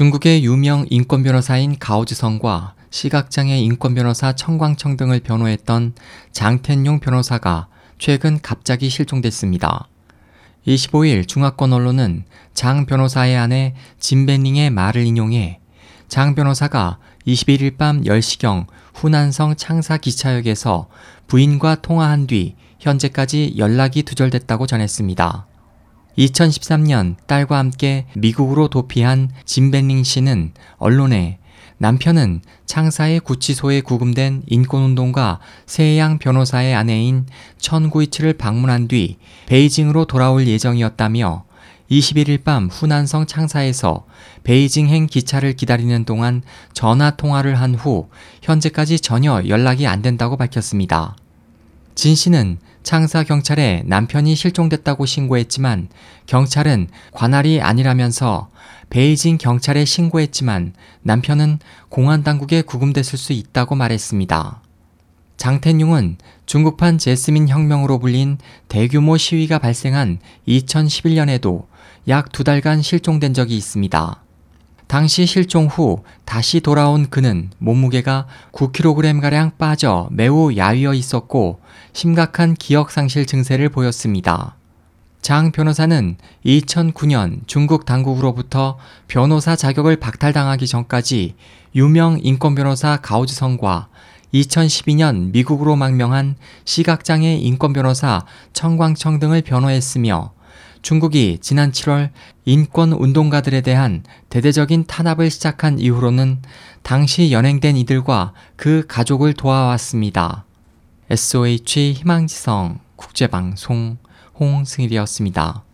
중국의 유명 인권변호사인 가오즈성과 시각장애 인권변호사 천광청 등을 변호했던 장톈융 변호사가 최근 갑자기 실종됐습니다. 25일 중화권 언론은 장 변호사의 아내 진베닝의 말을 인용해 장 변호사가 21일 밤 10시경 후난성 창사 기차역에서 부인과 통화한 뒤 현재까지 연락이 두절됐다고 전했습니다. 2013년 딸과 함께 미국으로 도피한 진베닝 씨는 언론에 남편은 창사의 구치소에 구금된 인권운동가 세양 변호사의 아내인 천구이치를 방문한 뒤 베이징으로 돌아올 예정이었다며 21일 밤 후난성 창사에서 베이징행 기차를 기다리는 동안 전화 통화를 한 후 현재까지 전혀 연락이 안 된다고 밝혔습니다. 진 씨는 창사 경찰에 남편이 실종됐다고 신고했지만 경찰은 관할이 아니라면서 베이징 경찰에 신고했지만 남편은 공안 당국에 구금됐을 수 있다고 말했습니다. 장톈융은 중국판 제스민 혁명으로 불린 대규모 시위가 발생한 2011년에도 약 2달간 실종된 적이 있습니다. 당시 실종 후 다시 돌아온 그는 몸무게가 9kg가량 빠져 매우 야위어 있었고 심각한 기억상실 증세를 보였습니다. 장 변호사는 2009년 중국 당국으로부터 변호사 자격을 박탈당하기 전까지 유명 인권변호사 가오즈성과 2012년 미국으로 망명한 시각장애 인권변호사 천광청 등을 변호했으며 중국이 지난 7월 인권운동가들에 대한 대대적인 탄압을 시작한 이후로는 당시 연행된 이들과 그 가족을 도와왔습니다. SOH 희망지성 국제방송 홍승일이었습니다.